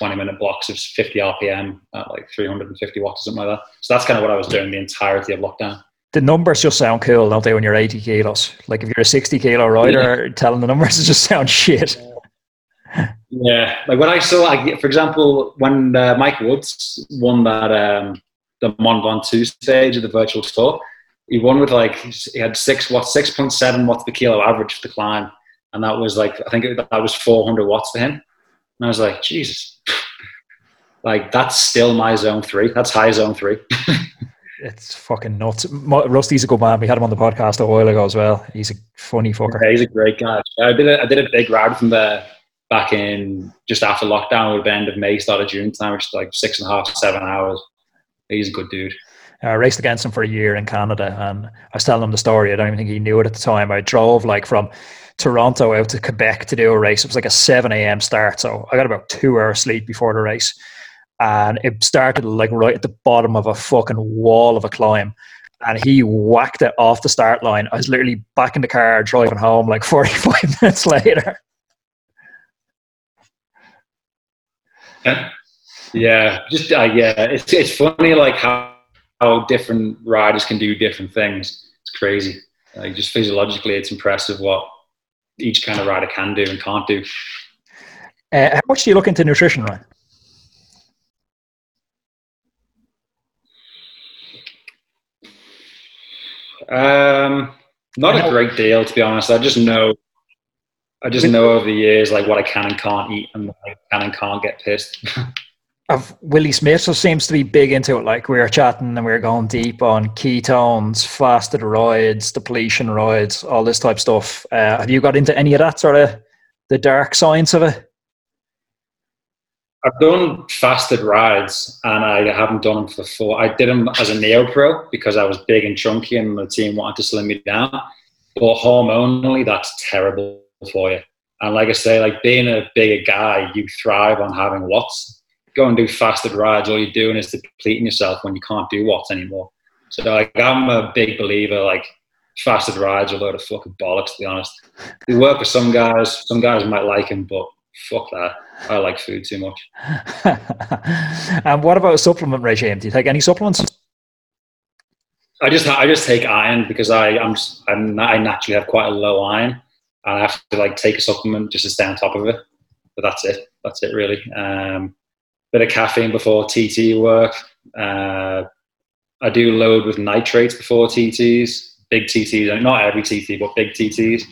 20-minute blocks of 50 RPM at 350 watts or something like that. So that's kind of what I was doing the entirety of lockdown. The numbers just sound cool, don't they, when you're 80 kilos? If you're a 60 kilo rider, telling the numbers just sounds shit. Yeah, when I saw, for example, when Mike Woods won that the Mont Ventoux stage of the virtual tour, he won with he had 6.7 watts per kilo average for the climb, and that was that was 400 watts for him. And I was Jesus, that's still my zone 3. That's high zone 3. It's fucking nuts. Rusty's a good man. We had him on the podcast a while ago as well. He's a funny fucker. Yeah, he's a great guy. I did a big ride from there back in just after lockdown. It would be end of May, start of June time, which is 6.5 to 7 hours. He's a good dude. I raced against him for a year in Canada, and I was telling him the story. I don't even think he knew it at the time. I drove from Toronto out to Quebec to do a race. It was a 7 a.m. start, so I got about 2 hours sleep before the race. And it started right at the bottom of a fucking wall of a climb. And he whacked it off the start line. I was literally back in the car driving home 45 minutes later. Yeah. Yeah, it's funny how different riders can do different things. It's crazy. Just physiologically, it's impressive what each kind of rider can do and can't do. How much do you look into nutrition, Ryan? Not a great deal, to be honest. I just know over the years what I can and can't eat and what I can and can't get pissed. Willie Smith seems to be big into it. We were chatting and we were going deep on ketones, fasted rides, depletion rides, all this type of stuff. Have you got into any of that sort of the dark science of it? I've done fasted rides, and I haven't done them for four. I did them as a neo-pro because I was big and chunky and the team wanted to slim me down. But hormonally, that's terrible for you. And I say, being a bigger guy, you thrive on having lots. Go and do fasted rides, all you're doing is depleting yourself when you can't do watts anymore. So I'm a big believer, fasted rides are a load of fucking bollocks, to be honest. They work for some guys. Some guys might like them, but fuck that. I like food too much. And what about a supplement regime? Do you take any supplements? I just take iron because I naturally have quite a low iron, and I have to take a supplement just to stay on top of it. But that's it. That's it really. Bit of caffeine before TT work. I do load with nitrates before TTs, big TTs, not every TT, but big TTs.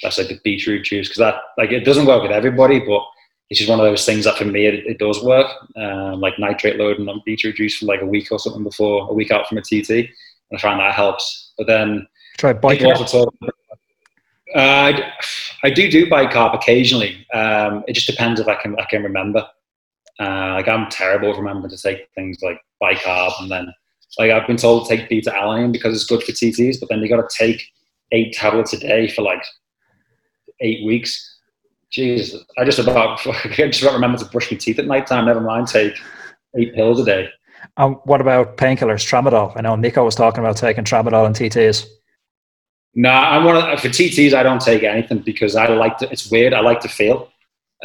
That's the beetroot juice, because that it doesn't work with everybody, but it's just one of those things that for me it does work. Nitrate loading on beetroot juice for a week or something before, a week out from a TT, and I find that helps. But then try bicarb. I do bicarb occasionally. It just depends if I can remember. I'm terrible at remembering to take things like bicarb, and then I've been told to take beta alanine because it's good for TTs, but then you got to take 8 tablets a day for 8 weeks. Jesus, I just about remember to brush my teeth at night time. Never mind take 8 pills a day. And what about painkillers, tramadol? I know Nico was talking about taking tramadol and TTs. No, for TTs I don't take anything because it's weird. I like to feel.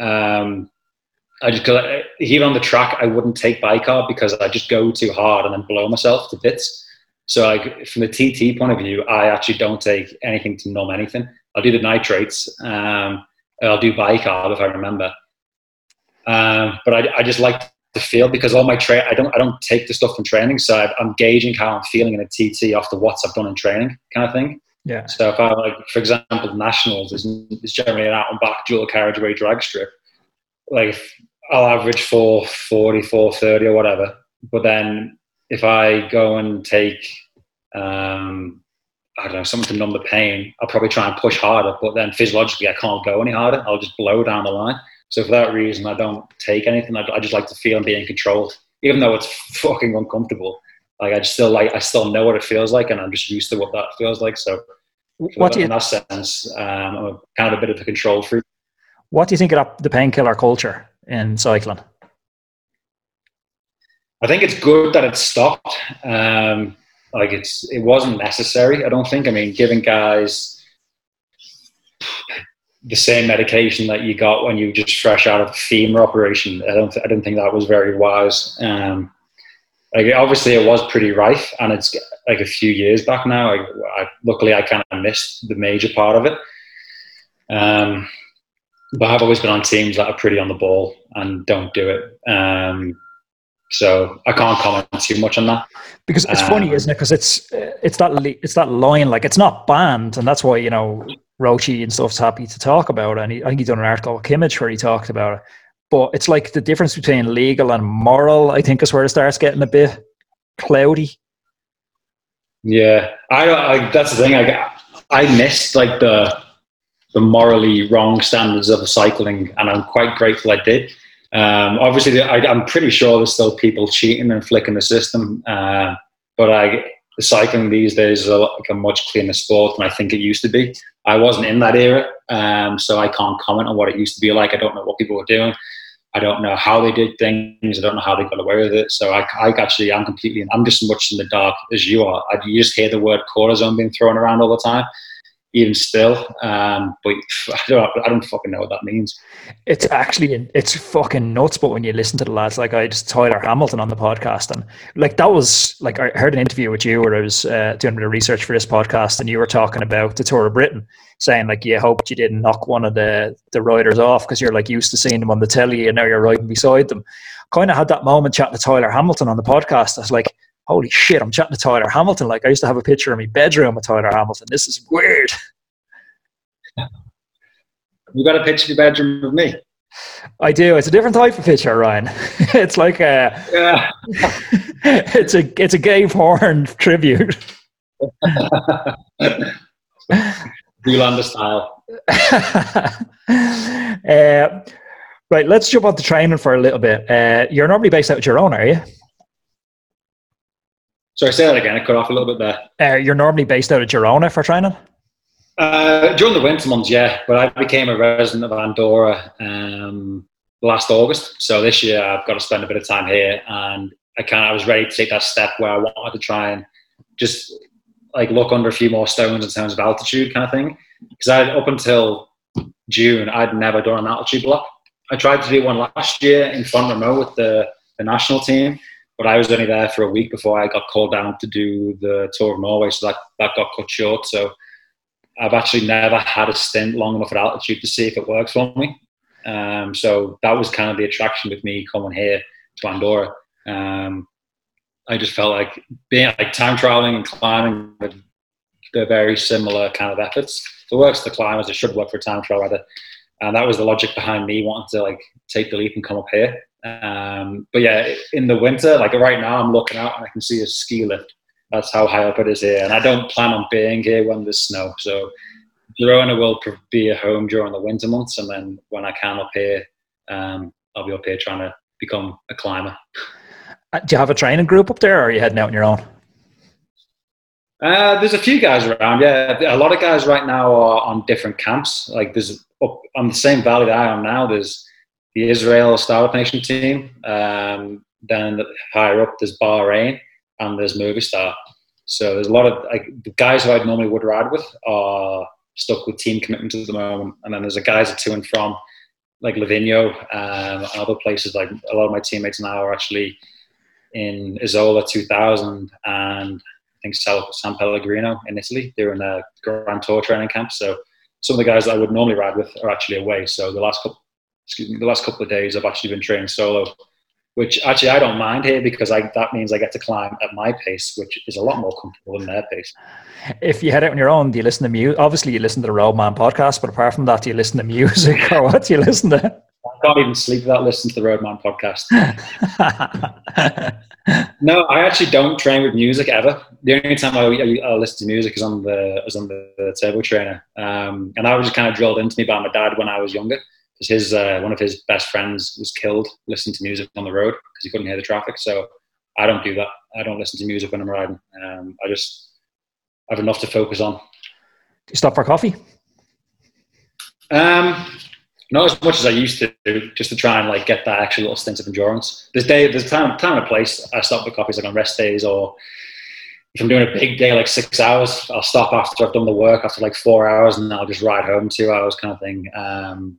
Here on the track I wouldn't take bicarb because I just go too hard and then blow myself to bits. So from the TT point of view, I actually don't take anything to numb anything. I'll do the nitrates. I'll do bicarb if I remember. But I just like to feel because all my I don't take the stuff from training, so I'm gauging how I'm feeling in a TT after what I've done in training, kind of thing. Yeah. So if I for example, nationals is generally an out and back dual carriageway drag strip. I'll average 440, 430 or whatever. But then if I go and take I don't know, something to numb the pain, I'll probably try and push harder, but then physiologically I can't go any harder. I'll just blow down the line. So for that reason, I don't take anything. I just like to feel and be in control, even though it's fucking uncomfortable. Like I still know what it feels like, and I'm just used to what that feels like. So in that sense, I'm kind of a bit of a control freak. What do you think of the painkiller culture in cycling? I think it's good that it stopped. It wasn't necessary, I don't think. I mean, giving guys the same medication that you got when you just fresh out of a femur operation, I don't think that was very wise. Obviously, it was pretty rife, and it's like a few years back now. Luckily, I kind of missed the major part of it. But I've always been on teams that are pretty on the ball and don't do it. So I can't comment too much on that. Because it's funny, isn't it? Because it's that line, like it's not banned, and that's why, you know, Roche and stuff's happy to talk about it. And I think he done an article with Kimmich where he talked about it. But it's like the difference between legal and moral, I think, is where it starts getting a bit cloudy. Yeah, that's the thing. I missed like the morally wrong standards of cycling, and I'm quite grateful I did. Obviously, I'm pretty sure there's still people cheating and flicking the system, but the cycling these days is a much cleaner sport than I think it used to be. I wasn't in that era, so I can't comment on what it used to be like. I don't know what people were doing. I don't know how they did things. I don't know how they got away with it. So I'm just as much in the dark as you are. You just hear the word cortisone being thrown around all the time, even still. But I don't fucking know what that means. It's fucking nuts. But when you listen to the lads, like I just Tyler Hamilton on the podcast, and like that was like I heard an interview with you where I was doing a bit of research for this podcast, and you were talking about the Tour of Britain, saying like you hoped you didn't knock one of the riders off because you're like used to seeing them on the telly and now you're riding beside them. Kind of had that moment chatting to Tyler Hamilton on the podcast. I was like, holy shit, I'm chatting to Tyler Hamilton. Like I used to have a picture in my bedroom with Tyler Hamilton. This is weird. You got a picture in your bedroom of me? I do. It's a different type of picture, Ryan. It's like yeah. it's a gay porn tribute. Yolanda style. Right, let's jump on to training for a little bit. You're normally based out of Girona, are you? Sorry, say that again. I cut off a little bit there. You're normally based out of Girona for training? During the winter months, yeah. But I became a resident of Andorra last August. So this year I've got to spend a bit of time here. And I was ready to take that step where I wanted to try and just like look under a few more stones in terms of altitude kind of thing. Because up until June, I'd never done an altitude block. I tried to do one last year in Fontrenau with the national team, but I was only there for a week before I got called down to do the Tour of Norway, so that got cut short. So I've actually never had a stint long enough at altitude to see if it works for me. So that was kind of the attraction with me coming here to Andorra. I just felt like being like time traveling and climbing, they're very similar kind of efforts. If it works for climbers, it should work for a time trail rider. And that was the logic behind me wanting to like take the leap and come up here. But yeah, in the winter, like right now, I'm looking out and I can see a ski lift. That's how high up it is here. And I don't plan on being here when there's snow. So Girona will be a home during the winter months. And then when I can up here, I'll be up here trying to become a climber. Do you have a training group up there, or are you heading out on your own? There's a few guys around, yeah. A lot of guys right now are on different camps. Like there's up on the same valley that I am now, there's the Israel Startup Nation team. Then higher up, there's Bahrain and there's Movistar. So there's a lot of like the guys who I normally would ride with are stuck with team commitments at the moment. And then there's the guys that to and from, like Livigno and other places. Like a lot of my teammates now are actually in Isola 2000 and I think San Pellegrino in Italy. They're in a Grand Tour training camp. So some of the guys that I would normally ride with are actually away. So the last couple of days I've actually been training solo, which actually I don't mind here because that means I get to climb at my pace, which is a lot more comfortable than their pace. If you head out on your own, do you listen to music? Obviously, you listen to the Roadman podcast, but apart from that, do you listen to music or what do you listen to? I can't even sleep without listening to the Roadman podcast. No, I actually don't train with music ever. The only time I listen to music is on the turbo trainer. And that was just kind of drilled into me by my dad when I was younger, because one of his best friends was killed listening to music on the road because he couldn't hear the traffic. So I don't do that. I don't listen to music when I'm riding. I just have enough to focus on. Do you stop for coffee? Not as much as I used to do, just to try and like get that extra little stint of endurance. There's time and a place I stop for coffees, like on rest days, or if I'm doing a big day like 6 hours, I'll stop after I've done the work after like 4 hours, and then I'll just ride home 2 hours kind of thing.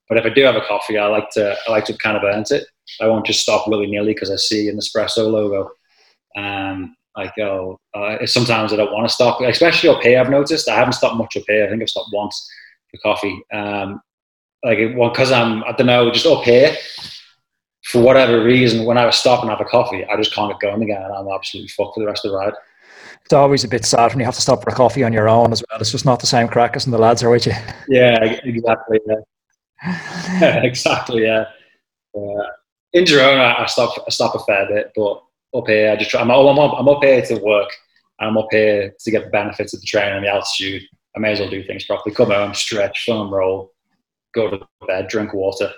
But if I do have a coffee, I like to kind of earn it. I won't just stop willy-nilly because I see an espresso logo. Sometimes I don't want to stop, especially up here. I've noticed I haven't stopped much up here. I think I've stopped once for coffee. I don't know, just up here, for whatever reason, when I stop and have a coffee, I just can't get going again, and I'm absolutely fucked for the rest of the ride. It's always a bit sad when you have to stop for a coffee on your own as well. It's just not the same crack as when the lads are with you. Yeah, exactly. Yeah. Exactly, yeah. In Girona, I stop a fair bit, but up here, I just try. I'm up here to work, and I'm up here to get the benefits of the training and the altitude. I may as well do things properly. Come home, stretch, foam roll, go to bed, drink water.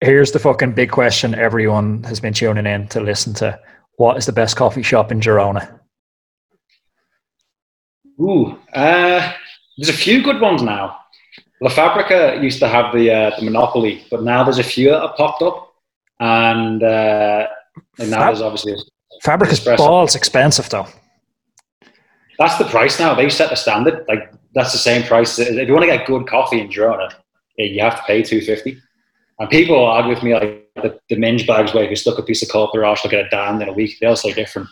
Here's the fucking big question everyone has been tuning in to listen to. What is the best coffee shop in Girona? There's a few good ones now. La Fabrica used to have the monopoly, but now there's a few that have popped up. And now there's obviously... Fabrica's balls expensive though. That's the price now. They set the standard. Like, that's the same price. If you want to get good coffee in Girona, you have to pay $2.50. And people argue with me, like the minge bags where if you stuck a piece of coal up their arse, they'll get a dime in a week. They're all so different.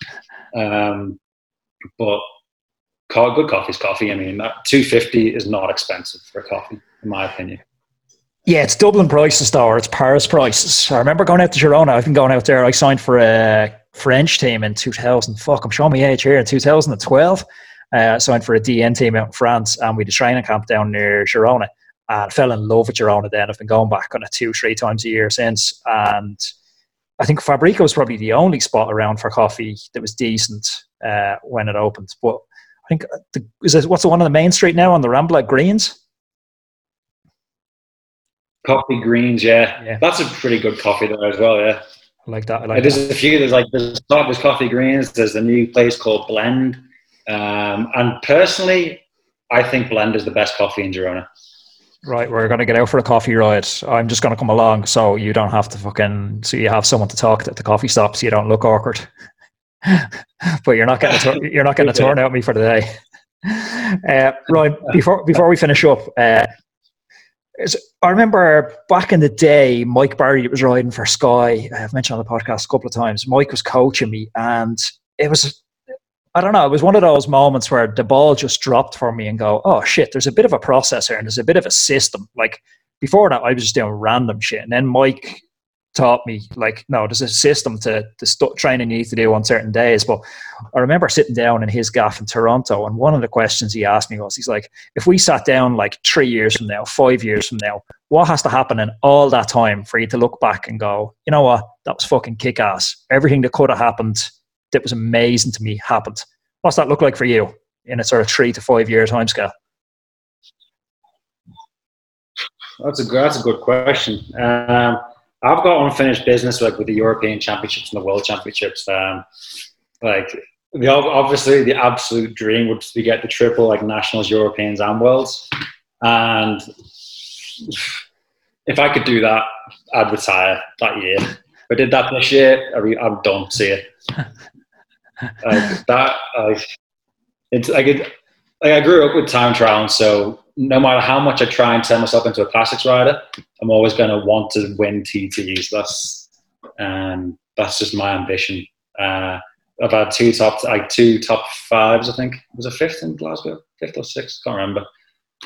But good coffee is coffee. I mean, $2.50 is not expensive for a coffee, in my opinion. Yeah, it's Dublin prices though, or it's Paris prices. I remember going out to Girona. I've been going out there. I signed for a French team in 2000. Fuck, I'm showing my age here. In 2012. Signed for a DN team out in France, and we had a training camp down near Girona, and fell in love with Girona then. I've been going back on it 2-3 times a year since, and I think Fabrica was probably the only spot around for coffee that was decent when it opened. But I think, what's the one on the main street now on the Rambla? Greens? Coffee Greens, yeah. That's a pretty good coffee there as well, yeah. I like that. There's a few, there's Coffee Greens, there's the new place called Blend. And personally, I think Blend is the best coffee in Girona. Right, we're going to get out for a coffee ride. I'm just going to come along, so you don't have to so you have someone to talk to at the coffee stop, so you don't look awkward. But you're not getting a turn out of me for today. Ryan, before we finish up, I remember back in the day, Mike Barry was riding for Sky. I've mentioned on the podcast a couple of times. Mike was coaching me, and it was, I don't know, it was one of those moments where the ball just dropped for me and go, oh shit, there's a bit of a process here and there's a bit of a system. Like before that, I was just doing random shit. And then Mike taught me, like, no, there's a system to the training you need to do on certain days. But I remember sitting down in his gaff in Toronto, and one of the questions he asked me was, he's like, if we sat down like 3 years from now, 5 years from now, what has to happen in all that time for you to look back and go, you know what, that was fucking kick-ass. Everything that could have happened that was amazing to me happened. What's that look like for you in a sort of 3 to 5 year time scale? That's a good question. I've got unfinished business, like with the European Championships and the World Championships. Obviously the absolute dream would be to get the triple, like Nationals, Europeans and Worlds. And if I could do that, I'd retire that year. If I did that this year, I'm done. See it. I grew up with time trial, so no matter how much I try and turn myself into a classics rider, I'm always going to want to win TTs. That's just my ambition. I've had two top fives. I think it was a fifth in Glasgow, fifth or sixth, can't remember.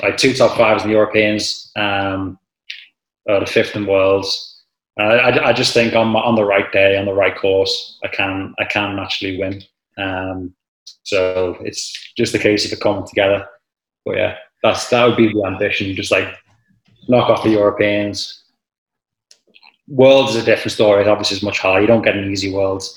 Like two top fives in the Europeans, the fifth in Worlds. I just think on the right day, on the right course, I can actually win. So it's just a case of it coming together. But yeah, that would be the ambition. Just like knock off the Europeans. Worlds is a different story. It obviously is much higher. You don't get an easy Worlds.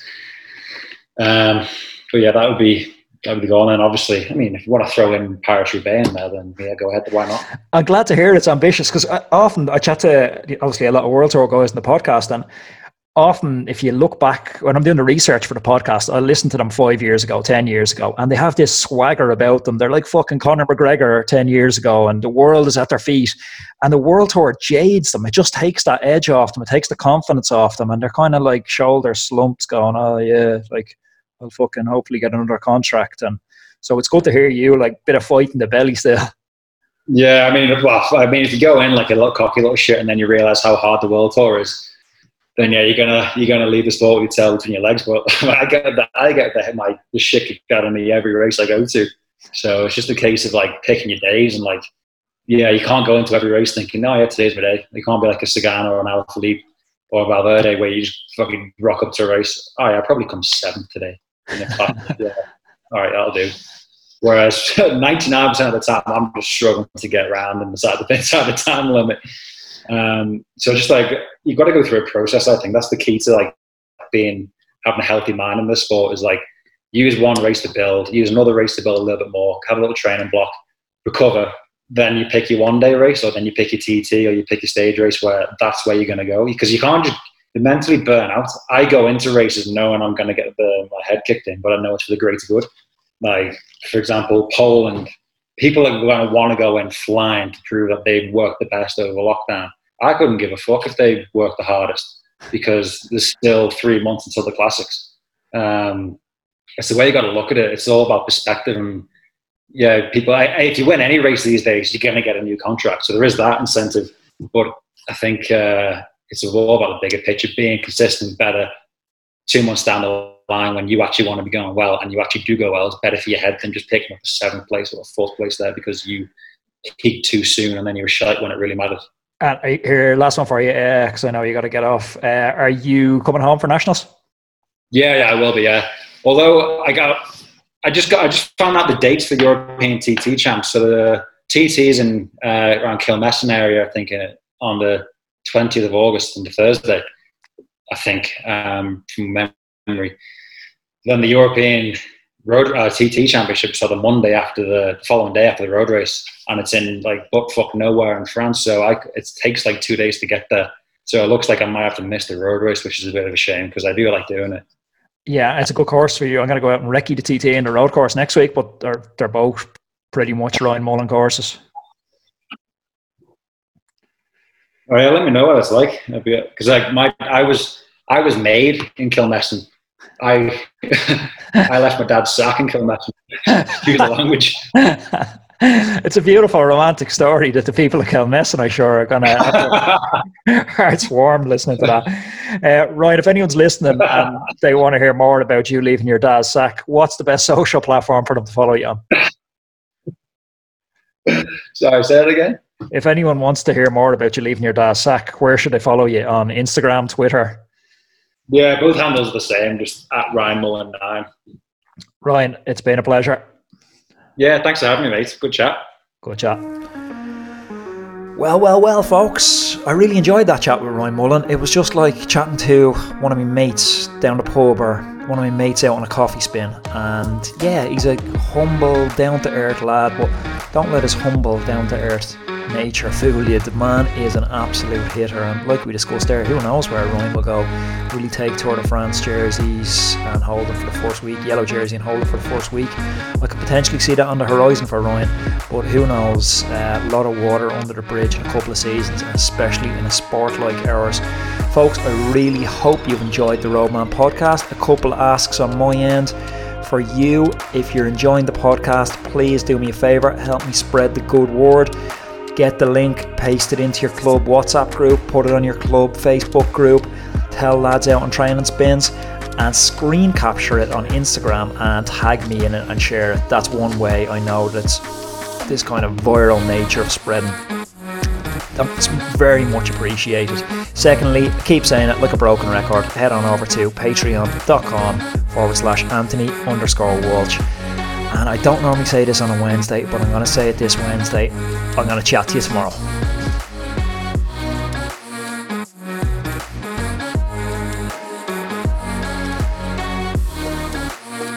But yeah, that would be going. And obviously, I mean, if you want to throw in Paris-Roubaix in there, then yeah, go ahead. Why not? I'm glad to hear it's ambitious, because often I chat to obviously a lot of World Tour guys in the podcast, and often if you look back when I'm doing the research for the podcast, I listened to them 5 years ago, 10 years ago, and they have this swagger about them. They're like fucking Conor McGregor 10 years ago, and the world is at their feet. And the World Tour jades them. It just takes that edge off them. It takes the confidence off them, and they're kind of like shoulder slumps, going, "Oh yeah, like, I'll fucking hopefully get another contract." And so it's good to hear you, like, bit of fight in the belly still. Yeah, I mean, if you go in like a little cocky little shit and then you realise how hard the World Tour is, then yeah, you're gonna leave the sport with your tail between your legs. But I get the shit kicked out of me every race I go to. So it's just a case of like picking your days, and like, yeah, you can't go into every race thinking, "No, yeah, today's my day." You can't be like a Sagan or an Alaphilippe or a Valverde where you just fucking rock up to a race. "Oh yeah, I'll probably come seventh today." Yeah, all right, that'll do. Whereas 99% of the time, I'm just struggling to get around and inside the time limit. So just like, you've got to go through a process. I think that's the key to like having a healthy mind in this sport, is like, use one race to build, use another race to build a little bit more, have a little training block, recover, then you pick your one-day race, or then you pick your TT, or you pick your stage race, where that's where you're going to go, because you can't just mentally burn out. I go into races knowing I'm going to get my head kicked in, but I know it's for the greater good. Like, for example, Poland, people are going to want to go in flying to prove that they've worked the best over lockdown. I couldn't give a fuck if they worked the hardest, because there's still 3 months until the classics. It's the way you got to look at it. It's all about perspective. And yeah, people, if you win any race these days, you're going to get a new contract. So there is that incentive. But I think, it's all about the bigger picture, being consistent, better 2 months down the line when you actually want to be going well and you actually do go well. It's better for your head than just picking up a seventh place or a fourth place there because you peaked too soon and then you were shite when it really mattered. And here, last one for you, because I know you got to get off. Are you coming home for nationals? Yeah, I will be. Yeah, although I just found out the dates for European TT champs. So the TTs in around Kilmessan area, I think, on the 20th of August and the Thursday, I think, from memory. Then the European Road TT Championships are the Monday after the following day after the road race, and it's in like butt fuck nowhere in France. So it takes like 2 days to get there. So it looks like I might have to miss the road race, which is a bit of a shame because I do like doing it. Yeah, it's a good course for you. I'm going to go out and recce the TT and the road course next week, but they're both pretty much Ryan Mullen courses. Oh yeah, let me know what it's like, because like I was made in Kilmessan. I left my dad's sack in Kilmessan. Excuse the language. It's a beautiful romantic story that the people of Kilmessan, I'm sure, are gonna hearts warm listening to that. Ryan, if anyone's listening and they want to hear more about you leaving your dad's sack, what's the best social platform for them to follow you on? Sorry, say that again. If anyone wants to hear more about you leaving your dad's sack, where should they follow you? On Instagram, Twitter? Yeah, both handles are the same, just at Ryan Mullen9. Ryan, it's been a pleasure. Yeah, thanks for having me, mate. Good chat. Good chat. Well, folks, I really enjoyed that chat with Ryan Mullen. It was just like chatting to one of my mates down the pub, or one of my mates out on a coffee spin. And yeah, he's a humble, down-to-earth lad, but don't let his humble, down-to-earth nature fool you. The man is an absolute hitter, and like we discussed there, who knows where Ryan will go. Will he take Tour de France jerseys and hold them for the first week, yellow jersey and hold them for the first week? I could potentially see that on the horizon for Ryan, but who knows. A lot of water under the bridge in a couple of seasons, especially in a sport like ours. Folks, I really hope you've enjoyed the Roadman podcast. A couple asks on my end for you. If you're enjoying the podcast, please do me a favour, help me spread the good word. Get the link, paste it into your club WhatsApp group, put it on your club Facebook group, tell lads out on training spins, and screen capture it on Instagram and tag me in it and share it. That's one way I know that's this kind of viral nature of spreading. That's very much appreciated. Secondly, keep saying it like a broken record. Head on over to patreon.com/Anthony_Walsh. And I don't normally say this on a Wednesday, but I'm going to say it this Wednesday. I'm going to chat to you tomorrow.